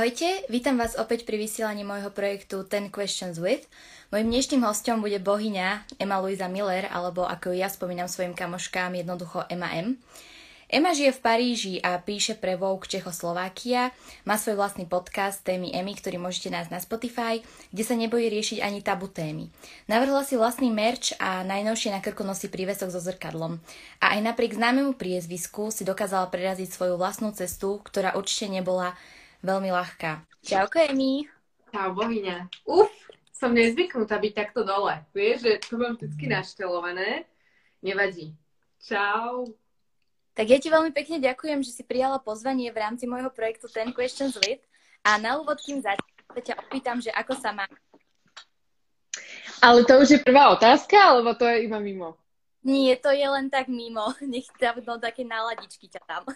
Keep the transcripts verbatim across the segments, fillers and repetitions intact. Ahojte, vítam vás opäť pri vysielaní môjho projektu ten Questions With. Mojím dnešným hosťom bude bohyňa Emma Louisa Miller, alebo ako ja spomínam svojim kamoškám jednoducho Emma M. Emma žije v Paríži a píše pre Vogue Českoslovakia, má svoj vlastný podcast Témy Emy, ktorý môžete nájsť na Spotify, kde sa nebojí riešiť ani tabu témy. Navrhla si vlastný merch a najnovšie na krku nosí prívesok so zrkadlom. A aj napriek známemu priezvisku si dokázala preraziť svoju vlastnú cestu, ktorá určite nebola veľmi ľahká. Čauko, Emy. Čau, bohyňa. Uf, som nezvyknutá byť takto dole. Vieš, že to mám vždycky naštelované. Nevadí. Čau. Tak ja ti veľmi pekne ďakujem, že si prijala pozvanie v rámci môjho projektu ten Questions With. A na úvod, kým začnem, sa ťa opýtam, že ako sa má. Ale to už je prvá otázka, alebo to je iba mimo? Nie, to je len tak mimo. Nech tam no, také náladičky ťa tam.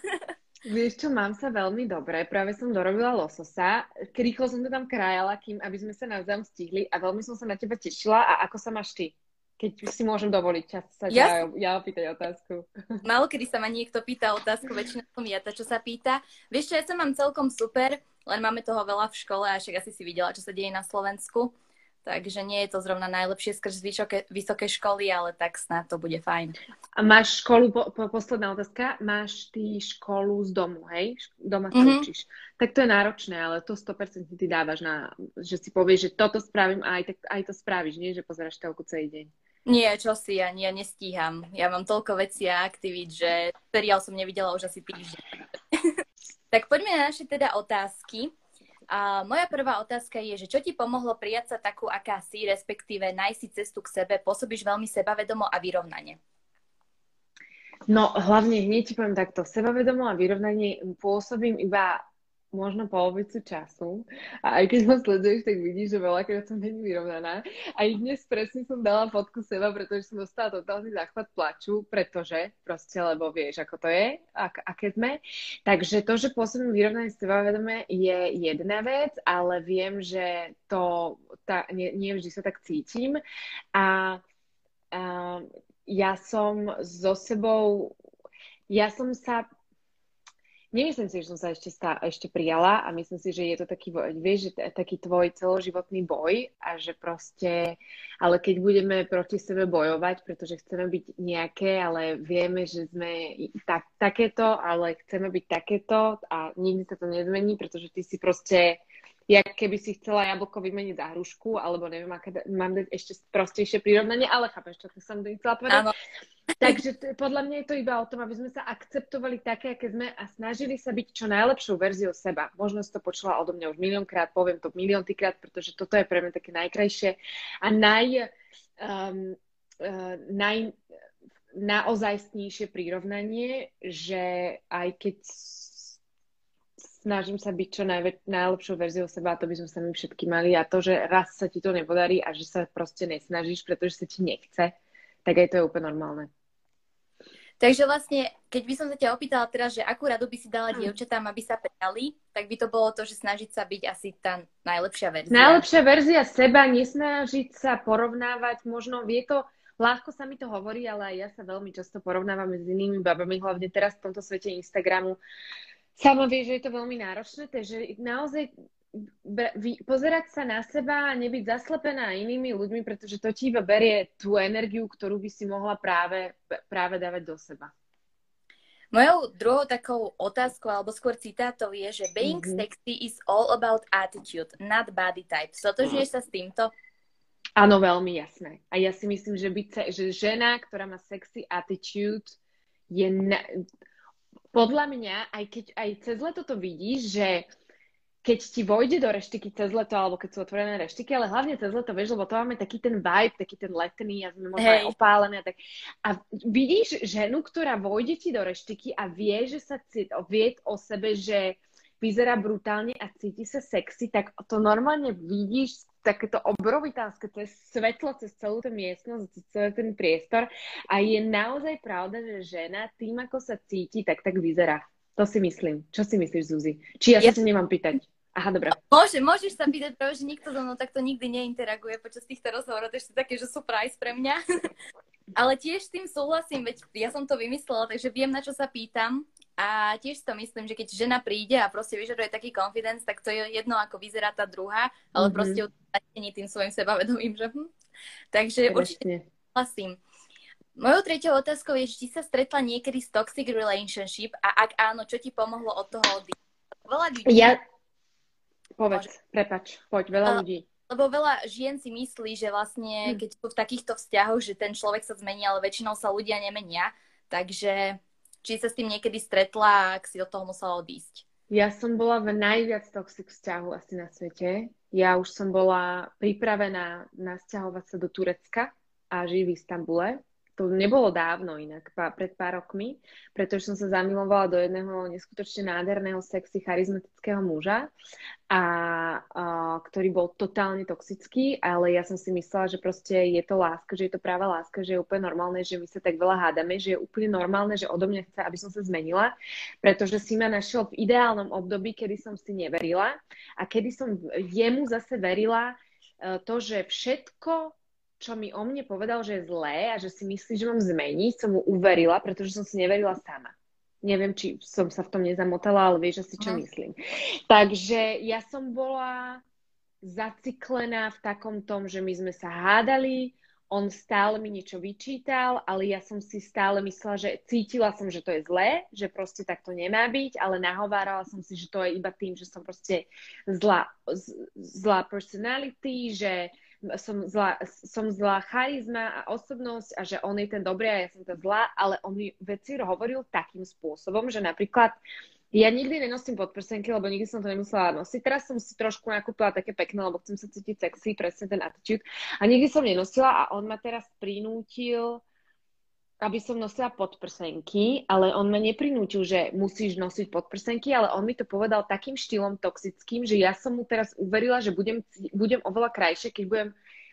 Vieš čo, mám sa veľmi dobre, práve som dorobila lososa, rýchlo som to tam krájala, kým aby sme sa navzájom stihli a veľmi som sa na teba tešila. A ako sa máš ty? Keď si môžem dovoliť čas sa ja, ja opýtať otázku. Málokedy sa ma niekto pýta otázku, väčšinou som ja tá, čo sa pýta. Vieš čo, ja sa mám celkom super, len máme toho veľa v škole a však asi si videla, čo sa deje na Slovensku. Takže nie je to zrovna najlepšie skrz vysoké, vysoké školy, ale tak snad to bude fajn. A máš školu, po, po, posledná otázka, máš ty školu z domu, hej? Doma sa mm-hmm. učíš. Tak to je náročné, ale to sto percent ty dávaš na, že si povieš, že toto spravím a aj, tak, aj to spravíš, nie? Že pozeráš telku celý deň. Nie, čo si, ja, ja nestíham. Ja mám toľko vecí a aktivít, že seriál som nevidela už asi týždeň. Tak poďme na naše teda otázky. A moja prvá otázka je, že čo ti pomohlo prijať sa takú, aká si, respektíve nájsť si cestu k sebe, pôsobíš veľmi sebavedomo a vyrovnane? No hlavne hneď ti poviem takto, sebavedomo a vyrovnanie pôsobím iba možno polovicu času a aj keď ma sleduješ, tak vidíš, že veľakrát som není vyrovnaná. Aj dnes presne som dala fotku seba, pretože som dostala totálny záchvat plaču, pretože proste, lebo vieš, ako to je, ak, aké sme. Takže to, že pôsobím vyrovnané sebavedomé, je jedna vec, ale viem, že to tá, nie, nie vždy sa tak cítim a, a ja som so sebou, ja som sa Nemyslím si, že som sa ešte, stá, ešte prijala a myslím si, že je to taký, vieš, že taký tvoj celoživotný boj a že proste, ale keď budeme proti sebe bojovať, pretože chceme byť nejaké, ale vieme, že sme tak, takéto, ale chceme byť takéto a nikdy sa to nezmení, pretože ty si proste, jak keby si chcela jablko vymeniť za hrušku, alebo neviem, aké, mám dať ešte prostejšie prirovnanie, ale chápeš, čo som to chcela povedať. Áno. Takže t- podľa mňa je to iba o tom, aby sme sa akceptovali také, aké sme a snažili sa byť čo najlepšou verziou seba. Možno si to počula odo mňa už miliónkrát, poviem to milióntykrát, pretože toto je pre mňa také najkrajšie a naj, um, uh, naj, naozajstnejšie prirovnanie, že aj keď snažím sa byť čo najve- najlepšou verziou seba a to by sme sa my všetky mali a to, že raz sa ti to nepodarí a že sa proste nesnažíš, pretože sa ti nechce, tak aj to je úplne normálne. Takže vlastne, keď by som sa ťa opýtala teraz, že akú radu by si dala dievčatám, aby sa prijali, tak by to bolo to, že snažiť sa byť asi tá najlepšia verzia. Najlepšia verzia seba, nesnažiť sa porovnávať, možno vie to, ľahko sa mi to hovorí, ale aj ja sa veľmi často porovnávam s inými babami, hlavne teraz v tomto svete Instagramu. Sama vie, že je to veľmi náročné, takže naozaj pozerať sa na seba a nebyť zaslepená inými ľuďmi, pretože to ti iba berie tú energiu, ktorú by si mohla práve, práve dávať do seba. Mojou druhou takou otázkou, alebo skôr citátou je, že being mm-hmm. sexy is all about attitude, not body type. Sotožuješ sa s týmto? Áno, veľmi jasné. A ja si myslím, že, byť, že žena, ktorá má sexy attitude, je na... podľa mňa, aj keď aj cez leto to vidíš, že keď ti vojde do reštiky cez leto, alebo keď sú otvorené reštiky, ale hlavne cez leto, vieš, lebo to máme taký ten vibe, taký ten letný a sme možno hey. aj opálené. A, tak. A vidíš ženu, ktorá vojde ti do reštiky a vie, že sa cít, vie o sebe, že vyzerá brutálne a cíti sa sexy, tak to normálne vidíš takéto obrovitánske, to je svetlo cez celú tú miestnosť, cez celý ten priestor a je naozaj pravda, že žena tým, ako sa cíti, tak tak vyzerá. To si myslím. Čo si myslíš, Zuzi? Či ja, ja... sa nemám pýtať? Aha, dobrá. Môže, môžeš sa pýtať, pretože nikto so mnou takto nikdy neinteraguje počas týchto rozhovorov, to je také, že surprise pre mňa. Ale tiež s tým súhlasím, veď ja som to vymyslela, takže viem, na čo sa pýtam A tiež to myslím, že keď žena príde a proste vyžaduje taký confidence, tak to je jedno, ako vyzerá tá druhá, ale mm-hmm. proste uznatení tým svojim sebavedomím, že hm. Takže určite hlasím. Mojou treťou otázkou je, že či sa stretla niekedy s toxic relationship a ak áno, čo ti pomohlo od toho odísť? Veľa ľudí... Ja... Povedz, Môže... prepač, poď, veľa uh, ľudí. Lebo veľa žien si myslí, že vlastne, hmm. keď sú v takýchto vzťahoch, že ten človek sa zmení, ale väčšinou sa ľudia nemenia, takže... Či sa s tým niekedy stretla, ak si do toho musela odísť? Ja som bola v najviac toxic vzťahu asi na svete. Ja už som bola pripravená nasťahovať sa do Turecka a žiť v Istambule. To nebolo dávno inak, pred pár rokmi, pretože som sa zamilovala do jedného neskutočne nádherného, sexy, charizmatického muža, a, a, ktorý bol totálne toxický, ale ja som si myslela, že proste je to láska, že je to práva láska, že je úplne normálne, že my sa tak veľa hádame, že je úplne normálne, že odo mňa chce, aby som sa zmenila, pretože si ma našiel v ideálnom období, kedy som si neverila a kedy som jemu zase verila to, že všetko, čo mi o mne povedal, že je zlé a že si myslí, že mám zmeniť, som mu uverila, pretože som si neverila sama. Neviem, či som sa v tom nezamotala, ale vieš asi, čo Aha. myslím. Takže ja som bola zaciklená v takom tom, že my sme sa hádali, on stále mi niečo vyčítal, ale ja som si stále myslela, že cítila som, že to je zlé, že proste tak to nemá byť, ale nahovárala som si, že to je iba tým, že som proste zlá, zlá personality, že som zlá, som zlá charizma a osobnosť a že on je ten dobrý a ja som tá zlá, ale on mi veci hovoril takým spôsobom, že napríklad ja nikdy nenosím podprsenky, lebo nikdy som to nemusela nosiť. Teraz som si trošku nakúpila také pekné, lebo chcem sa cítiť sexy, presne ten attitude. A nikdy som nenosila a on ma teraz prinútil, aby som nosila podprsenky, ale on ma neprinútil, že musíš nosiť podprsenky, ale on mi to povedal takým štýlom toxickým, že ja som mu teraz uverila, že budem, budem oveľa krajšie, keď budem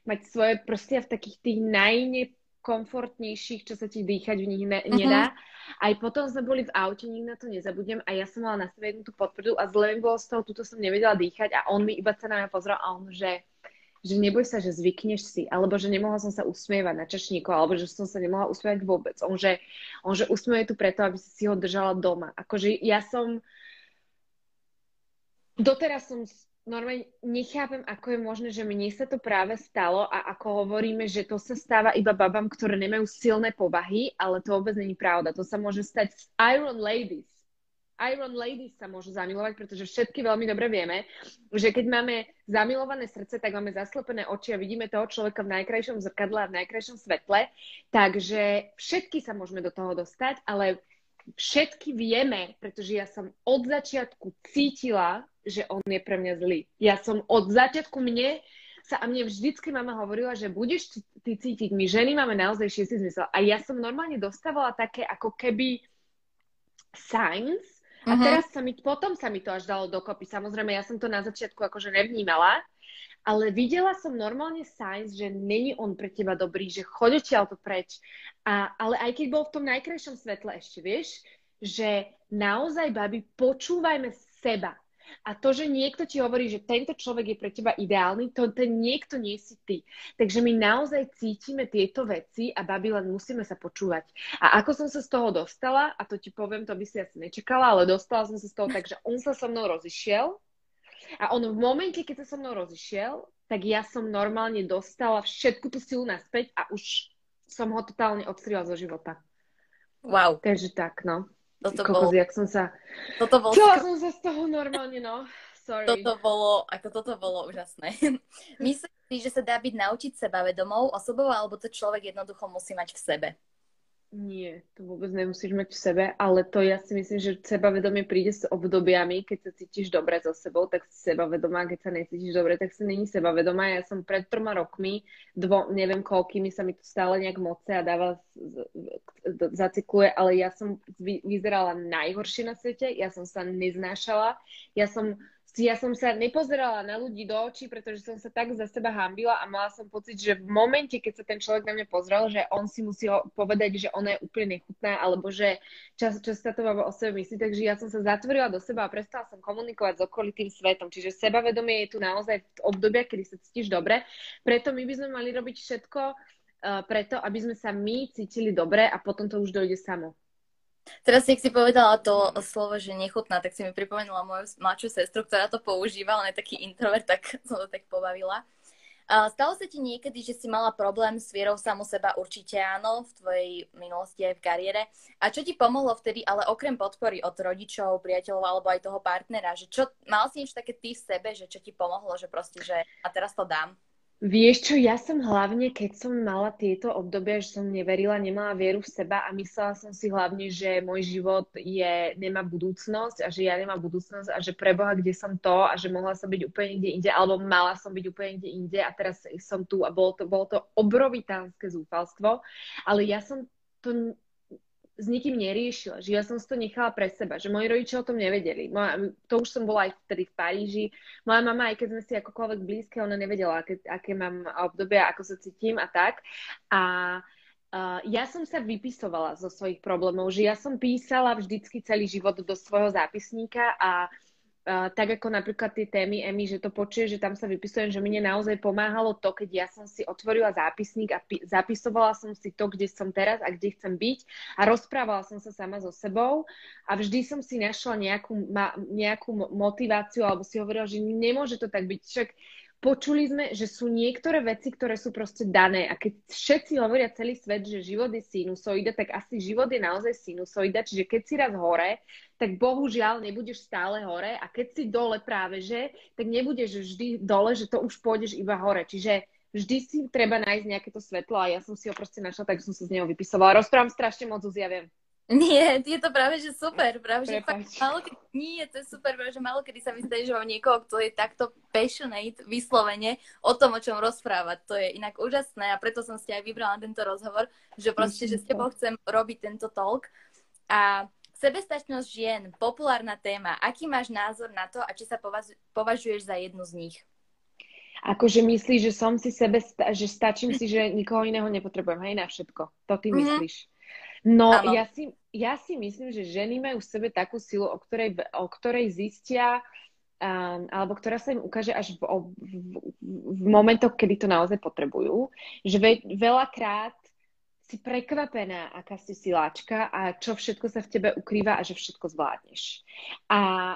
mať svoje prsia v takých tých najne komfortnejších, čo sa ti dýchať v nich ne- nedá. Uh-huh. Aj potom sme boli v aute, nikdy na to nezabudnem a ja som mala na sebe jednu tú podprdu a zle mi bolo z toho, tuto som nevedela dýchať a on mi iba sa na mňa pozrel a on, že, že neboj sa, že zvykneš si, alebo že nemohla som sa usmievať na čašníku, alebo že som sa nemohla usmievať vôbec. On, že, on, že usmievať tu preto, aby si ho držala doma. Akože ja som... Doteraz som... Normálne nechápem, ako je možné, že mne sa to práve stalo a ako hovoríme, že to sa stáva iba babám, ktoré nemajú silné povahy, ale to vôbec není pravda. To sa môže stať Iron Ladies. Iron Ladies sa môžu zamilovať, pretože všetky veľmi dobre vieme, že keď máme zamilované srdce, tak máme zaslepené oči a vidíme toho človeka v najkrajšom zrkadle a v najkrajšom svetle. Takže všetky sa môžeme do toho dostať, ale všetky vieme, pretože ja som od začiatku cítila, že on je pre mňa zlý. Ja som od začiatku mne sa a mne vždycky mama hovorila, že budeš ty cítiť. My ženy máme naozaj šiestý zmysel. A ja som normálne dostávala také ako keby signs. Uh-huh. A teraz sa mi, potom sa mi to až dalo dokopy. Samozrejme, ja som to na začiatku akože nevnímala, ale videla som normálne signs, že není on pre teba dobrý, že choď odtiaľto preč. A, ale aj keď bol v tom najkrajšom svetle ešte, vieš, že naozaj, babi, počúvajme seba. A to, že niekto ti hovorí, že tento človek je pre teba ideálny, to ten niekto nie si ty. Takže my naozaj cítime tieto veci a babi, len musíme sa počúvať. A ako som sa z toho dostala, a to ti poviem, to by si asi nečakala, ale dostala som sa z toho tak, že on sa so mnou rozišiel a on v momente, keď sa so mnou rozišiel, tak ja som normálne dostala všetku tú silu naspäť a už som ho totálne odstrihla zo života. Wow. Takže tak, no. Toto kokos, bol... jak som sa... Toto bol... Chcela som sa z toho normálne, no. Sorry. Toto bolo, ako toto bolo úžasné. Myslím si, že sa dá byť naučiť sebavedomou osobou, alebo to človek jednoducho musí mať v sebe? Nie, to vôbec nemusíš mať v sebe, ale to ja si myslím, že sebavedomie príde s obdobiami, keď sa cítiš dobre so sebou, tak si sebavedomá, keď sa necítiš dobre, tak si není sebavedomá. Ja som pred troma rokmi, dvo, neviem koľkými, sa mi to stále nejak moce a dáva, zacikluje, ale ja som vy, vyzerala najhoršie na svete, ja som sa neznášala, ja som... Ja som sa nepozerala na ľudí do očí, pretože som sa tak za seba hambila a mala som pocit, že v momente, keď sa ten človek na mňa pozrel, že on si musí povedať, že ona je úplne nechutná, alebo že čas, čas sa to baba o sebe myslí. Takže ja som sa zatvorila do seba a prestala som komunikovať s okolitým svetom. Čiže sebavedomie je tu naozaj v obdobia, kedy sa cítiš dobre. Preto my by sme mali robiť všetko uh, preto, aby sme sa my cítili dobre a potom to už dojde samo. Teraz, jak si povedala to slovo, že nechutná, tak si mi pripomenula moju mladšiu sestru, ktorá to používa, on je taký introvert, tak som to tak pobavila. Stalo sa ti niekedy, že si mala problém s vierou samu seba? Určite áno, v tvojej minulosti aj v kariére. A čo ti pomohlo vtedy, ale okrem podpory od rodičov, priateľov alebo aj toho partnera? Že čo, mal si niečo také ty v sebe, že čo ti pomohlo, že proste, že a teraz to dám? Vieš čo, ja som hlavne, keď som mala tieto obdobia, že som neverila, nemala vieru v seba a myslela som si hlavne, že môj život je, nemá budúcnosť a že ja nemám budúcnosť a že preboha, kde som to a že mohla som byť úplne kde inde alebo mala som byť úplne kde inde a teraz som tu a bolo to, bolo to obrovitánske zúfalstvo, ale ja som to s nikým neriešila, že ja som si to nechala pre seba, že moji rodičia o tom nevedeli. Moja, to už som bola aj vtedy v Paríži. Moja mama, aj keď sme si akokoľvek blízke, ona nevedela, aké, aké mám obdobia, ako sa cítim a tak. A uh, ja som sa vypisovala zo svojich problémov, že ja som písala vždycky celý život do svojho zápisníka a Uh, tak ako napríklad tie témy Emy, že to počuje, že tam sa vypisujem, že mne naozaj pomáhalo to, keď ja som si otvorila zápisník a pi- zapisovala som si to, kde som teraz a kde chcem byť a rozprávala som sa sama so sebou a vždy som si našla nejakú, ma- nejakú motiváciu alebo si hovorila, že nemôže to tak byť. Však počuli sme, že sú niektoré veci, ktoré sú proste dané a keď všetci hovoria celý svet, že život je sinusoida, tak asi život je naozaj sinusoida, čiže keď si raz hore, tak bohužiaľ nebudeš stále hore a keď si dole práve, že, tak nebudeš vždy dole, že to už pôjdeš iba hore. Čiže vždy si treba nájsť nejaké to svetlo a ja som si ho proste našla, tak som sa z neho vypisovala. Rozprávam strašne moc, Zuzia, viem. Nie, je to práve, že super. Práve, že fakt, málo kedy, nie, to je super, práve, že málo kedy sa mi stane, že mám niekoho, kto je takto passionate vyslovene o tom, o čom rozprávať. To je inak úžasné a preto som si aj vybrala tento rozhovor, že proste, že s tebou chcem robiť tento talk. A sebestačnosť žien, populárna téma. Aký máš názor na to a či sa považuješ za jednu z nich? Akože myslíš, že som si sebe, že stačím si, že nikoho iného nepotrebujem, hej, na všetko. To ty myslíš. No, ja si, ja si myslím, že ženy majú v sebe takú silu, o ktorej, o ktorej zistia, um, alebo ktorá sa im ukáže až v, v, v momentoch, kedy to naozaj potrebujú. Že ve, veľakrát si prekvapená, aká si siláčka a čo všetko sa v tebe ukrýva a že všetko zvládneš. A,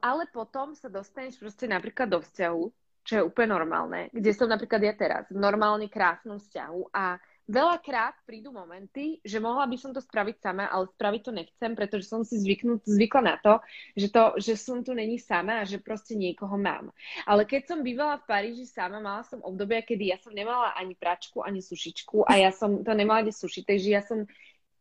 ale potom sa dostaneš proste napríklad do vzťahu, čo je úplne normálne, kde som napríklad ja teraz, v normálne krásnom vzťahu a veľakrát prídu momenty, že mohla by som to spraviť sama, ale spraviť to nechcem, pretože som si zvyknú, zvykla na to že, to, že som tu není sama a že proste niekoho mám. Ale keď som bývala v Paríži sama, mala som obdobia, kedy ja som nemala ani pračku, ani sušičku a ja som to nemala kde sušiť, takže ja som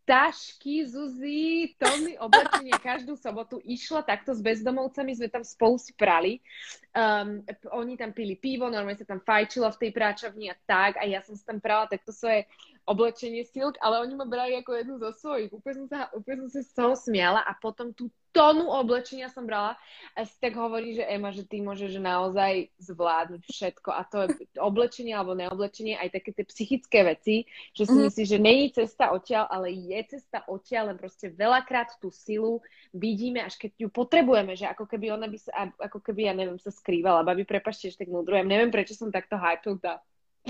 tašky, Zuzi, tony oblečenie každú sobotu išla takto s bezdomovcami, sme tam spolu si prali. Um, oni tam pili pivo, normálne sa tam fajčila v tej práčovni a tak, a ja som si tam prala takto svoje oblečenie silk, ale oni ma brali ako jednu zo svojich. Úplne som sa, úplne som sa z toho smiala a potom tú tónu oblečenia som brala a si tak hovorí, že Ema, že ty môžeš naozaj zvládnuť všetko a to je oblečenie alebo neoblečenie, aj také tie psychické veci, že si mm-hmm. myslíš, že není cesta odtiaľ, ale je cesta odtiaľ, len proste veľakrát tú silu vidíme, až keď ju potrebujeme, že ako keby ona by sa, ako keby, ja neviem, sa skrývala, babi, prepáčte, že tak mudrujem, neviem, prečo som takto hypnutá.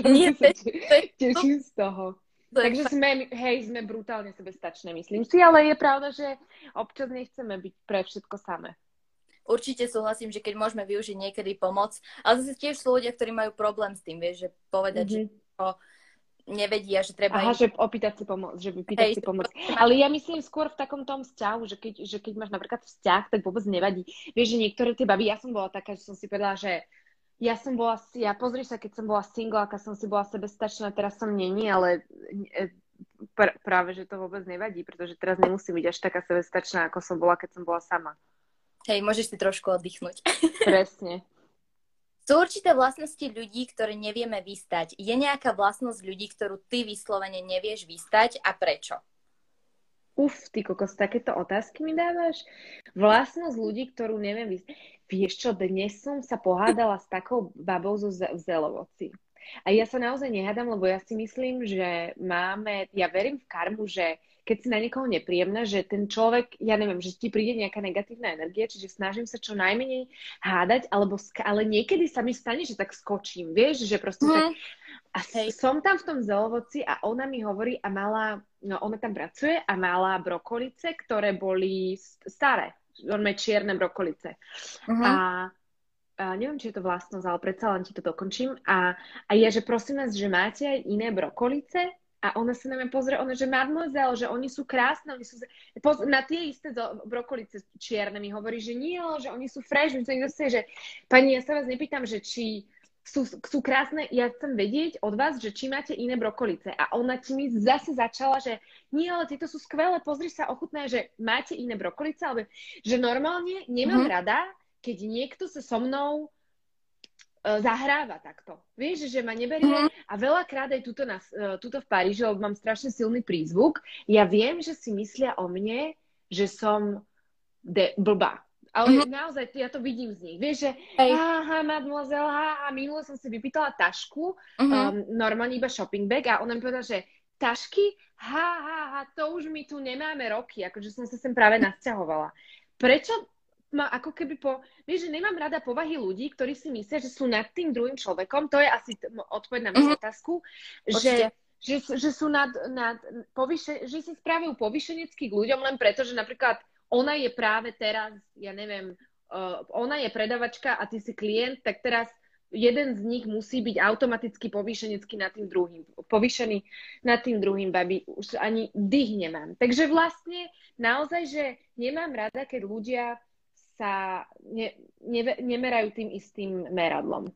Nie, te, te, teším z toho. Takže sme, hej, sme brutálne sebestačné, myslím si, ale je pravda, že občas nechceme byť pre všetko samé. Určite súhlasím, že keď môžeme využiť niekedy pomoc, ale zase tiež sú ľudia, ktorí majú problém s tým, vieš, že povedať, mm-hmm. že to nevedia, že treba... Aha, im... že opýtať si pomoc, že vypýtať hej, si pomoc. Ale ja myslím skôr v takom tom vzťahu, že keď, že keď máš napríklad vzťah, tak vôbec nevadí. Vieš, že niektoré tie baby, ja som bola taká, že som si povedala, že... Ja som bola, ja pozri sa, keď som bola single, aká som si bola sebestačná, teraz som není, ale pr- práve, že to vôbec nevadí, pretože teraz nemusím byť až taká sebestačná, ako som bola, keď som bola sama. Hej, môžeš si trošku oddychnúť. Presne. Sú určité vlastnosti ľudí, ktoré nevieme vystať. Je nejaká vlastnosť ľudí, ktorú ty vyslovene nevieš vystať a prečo? Uf, ty kokos, takéto otázky mi dávaš? Vlastnosť ľudí, ktorú neviem vystať. Vieš čo, dnes som sa pohádala s takou babou zo z- v Zelovoci. A ja sa naozaj nehádam, lebo ja si myslím, že máme, ja verím v karmu, že keď si na niekoho nepríjemná, že ten človek, ja neviem, že ti príde nejaká negatívna energia, čiže snažím sa čo najmenej hádať, alebo sk- ale niekedy sa mi stane, že tak skočím, vieš, že proste mm. tak... A hej. Som tam v tom zelovoci a ona mi hovorí a mala, no ona tam pracuje a mala brokolice, ktoré boli staré, normálne čierne brokolice. Uh-huh. A, a neviem, či je to vlastnosť, ale predsa len ti to dokončím. A, a ja, že prosím vás, že máte aj iné brokolice? A ona sa na mňa pozrie, ona, že mademoiselle, že oni sú krásne, oni sú... Poz... na tie isté brokolice čierne mi hovorí, že nie, že oni sú fresh, že pani, ja sa vás nepýtam, že či... Sú, sú krásne, ja chcem vedieť od vás, že či máte iné brokolice. A ona ti mi zase začala, že nie, ale tieto sú skvelé, pozri sa, ochutná, že máte iné brokolice, alebo že normálne nemám mm-hmm. rada, keď niekto sa so mnou e, zahráva takto. Vieš, že ma neberie mm-hmm. a veľakrát aj tuto, na, e, tuto v Paríži, lebo mám strašne silný prízvuk. Ja viem, že si myslia o mne, že som de- blbá. Ale mm-hmm. naozaj, ja to vidím z nich. Vieš, že aha, mademoiselle, aha, minule som si vypýtala tašku, mm-hmm. um, normálne iba shopping bag, a ona mi povedala, že tašky, ha, ha, ha, to už my tu nemáme roky, akože som sa sem práve nasťahovala. Prečo ma ako keby po... Vieš, že nemám rada povahy ľudí, ktorí si myslia, že sú nad tým druhým človekom, to je asi t- odpoveď na moju otázku, mm-hmm. že... že, že sú nad... nad povyše, že sa správajú povyšenecky k ľuďom len preto, že napríklad ona je práve teraz, ja neviem, ona je predavačka a ty si klient, tak teraz jeden z nich musí byť automaticky povýšenecký nad tým druhým, povýšený nad tým druhým, babi, už ani dých nemám. Takže vlastne naozaj, že nemám rada, keď ľudia sa ne, ne, nemerajú tým istým meradlom.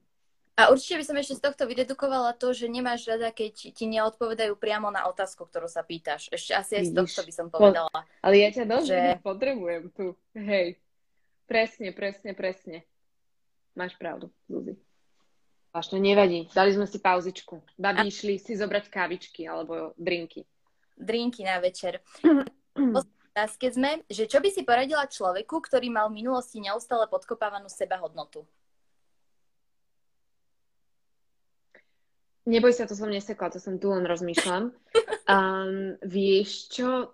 A určite by som ešte z tohto vydedukovala to, že nemáš rada, keď ti neodpovedajú priamo na otázku, ktorú sa pýtaš. Ešte asi aj z tohto by som povedala. Po... Ale ja ťa dosť že... potrebujem tu. Hej. Presne, presne, presne. Máš pravdu, Zuzi. Vážne, nevadí. Dali sme si pauzičku. Babi išli si zobrať kávičky alebo drinky. Drinky na večer. Otázke sme, že čo by si poradila človeku, ktorý mal v minulosti neustále podkopávanú sebahodnotu? Neboj sa, to som nesekla, to som tu len rozmýšľam. Um, vieš čo?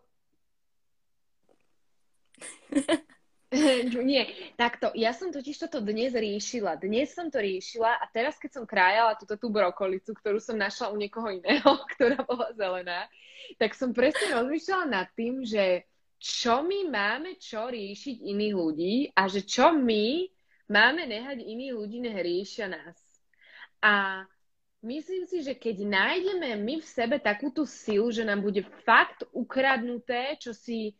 Nie, takto. Ja som totiž toto dnes riešila. Dnes som to riešila a teraz, keď som krájala túto tú brokolicu, ktorú som našla u niekoho iného, ktorá bola zelená, tak som presne rozmýšľala nad tým, že čo my máme čo riešiť iných ľudí a že čo my máme nehať iných ľudí, nech riešia nás. A myslím si, že keď nájdeme my v sebe takúto silu, že nám bude fakt ukradnuté, čo si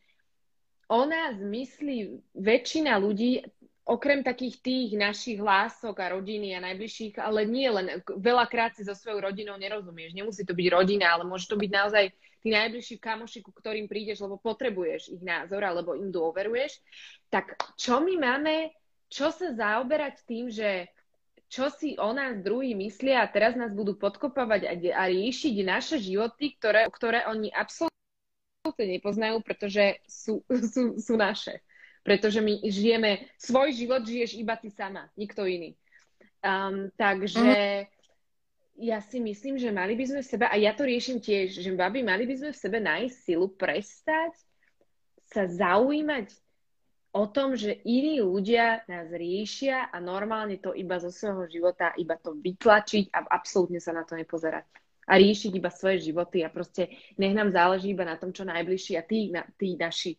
o nás myslí väčšina ľudí, okrem takých tých našich lások a rodiny a najbližších, ale nie len, veľakrát si so svojou rodinou nerozumieš. Nemusí to byť rodina, ale môže to byť naozaj tí najbližší kamoši, ku ktorým prídeš, lebo potrebuješ ich názor, alebo im dôveruješ. Tak čo my máme, čo sa zaoberať tým, že čo si o nás druhí myslia a teraz nás budú podkopávať a, de- a riešiť naše životy, ktoré, ktoré oni absolútne nepoznajú, pretože sú, sú, sú naše. Pretože my žijeme, svoj život žiješ iba ty sama, nikto iný. Um, takže uh-huh. ja si myslím, že mali by sme v sebe, a ja to riešim tiež, že babi, mali by sme v sebe nájsť silu prestať sa zaujímať o tom, že iní ľudia nás riešia a normálne to iba zo svojho života, iba to vytlačiť a absolútne sa na to nepozerať. A riešiť iba svoje životy a proste nech nám záleží iba na tom, čo najbližší a tí, na, tí naši,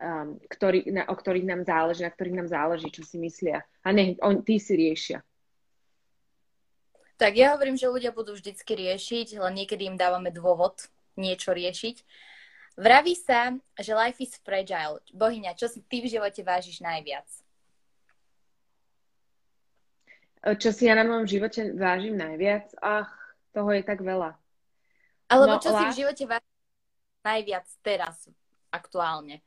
um, ktorý, na, o ktorých nám záleží, na ktorých nám záleží, čo si myslia. A nech on, tí si riešia. Tak ja hovorím, že ľudia budú vždycky riešiť, len niekedy im dávame dôvod niečo riešiť. Vraví sa, že life is fragile. Bohyňa, čo si ty v živote vážiš najviac? Čo si ja na mojom živote vážim najviac? Ach, toho je tak veľa. Alebo no, čo lás... si v živote vážiš najviac teraz, aktuálne?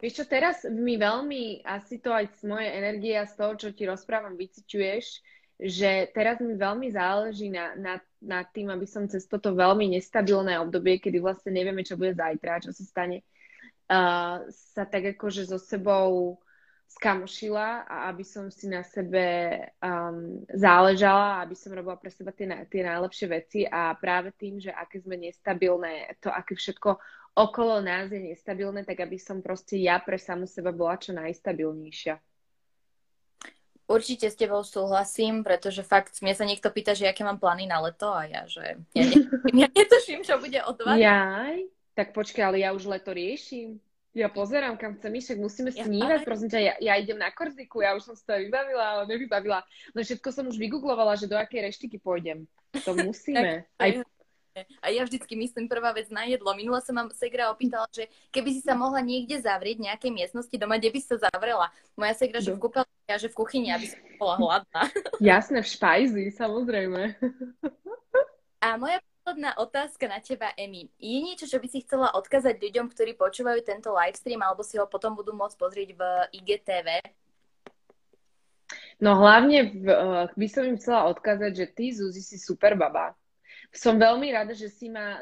Vieš čo, teraz mi veľmi, asi to aj z mojej energie a z toho, čo ti rozprávam, vyciťuješ, že teraz mi veľmi záleží na, na, na tým, aby som cez toto veľmi nestabilné obdobie, kedy vlastne nevieme, čo bude zajtra, čo sa stane, uh, sa tak akože so sebou skamošila a aby som si na sebe um, záležala, aby som robila pre seba tie, tie najlepšie veci a práve tým, že aké sme nestabilné, to aké všetko okolo nás je nestabilné, tak aby som proste ja pre samu seba bola čo najstabilnejšia. Určite s tebou súhlasím, pretože fakt mne sa niekto pýta, že aké mám plány na leto a ja, že ja, ne, ja netuším, čo bude o dva. Jaj, tak počkaj, ale ja už leto riešim. Ja pozerám, kam chcem ísť, musíme snívať, ja, prosím ťa, ja, ja idem na Korziku, ja už som si to vybavila, ale nevybavila. No všetko som už vygooglovala, že do akej reštiky pôjdem. To musíme. tak, aj... A ja vždycky myslím prvá vec na jedlo. Minula sa ma segra opýtala, že keby si sa mohla niekde zavrieť v nejakej miestnosti doma, kde by si sa zavrela. Moja segra, že v kúpeľni, ja, že v kuchyni, aby som bola hladná. Jasné, v špajzi, samozrejme. A moja posledná otázka na teba, Emy. Je niečo, čo by si chcela odkazať ľuďom, ktorí počúvajú tento livestream, alebo si ho potom budú môcť pozrieť v í gé té vé? No hlavne v, by som im chcela odkazať, že ty, Zuzi, si super baba. Som veľmi rada, že si, ma,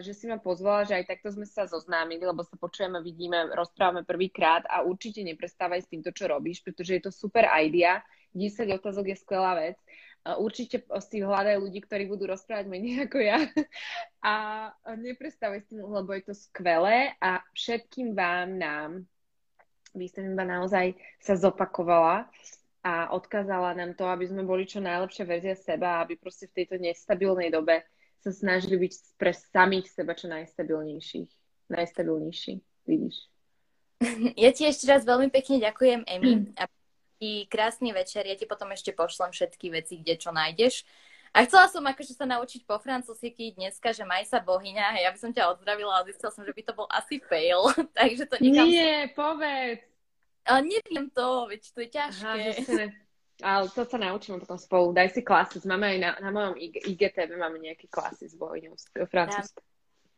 že si ma pozvala, že aj takto sme sa zoznámili, lebo sa počujeme, vidíme, rozprávame prvýkrát a určite neprestávaj s týmto, čo robíš, pretože je to super idea. desať otázok je skvelá vec. Určite si hľadaj ľudí, ktorí budú rozprávať menej ako ja. A neprestávaj s tým, lebo je to skvelé a všetkým vám, nám, by som iba naozaj sa zopakovala a odkázala nám to, aby sme boli čo najlepšia verzia seba, aby proste v tejto nestabilnej dobe sa snažili byť pre samých seba čo najstabilnejších. Najstabilnejší, vidíš. Ja ti ešte raz veľmi pekne ďakujem, Emy. A krásny večer. Ja ti potom ešte pošlem všetky veci, kde čo nájdeš. A chcela som akože sa naučiť po francúzsky dneska, že maj sa bohyňa. Ja by som ťa ozdravila, ale zistila som, že by to bol asi fail. Takže to nechám... Nie, sa... povedz! Ale neviem to, veď to je ťažké. Aha, ale to sa naučíme potom spolu. Daj si klasis. Máme aj na, na mojom í gé té vé máme nejaký klasis vo Francúzsku.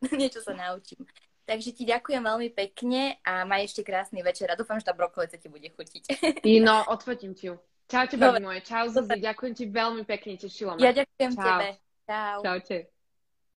Niečo sa naučím. Takže ti ďakujem veľmi pekne a maj ešte krásny večer. A dúfam, že tá brokolica ti bude chutiť. No, odfotím ti ju. Čau tebe, moje. Čau, Zuzi. Ďakujem ti veľmi pekne. Tešilo ma. Ja ďakujem Čau. Tebe. Čau. Čaute.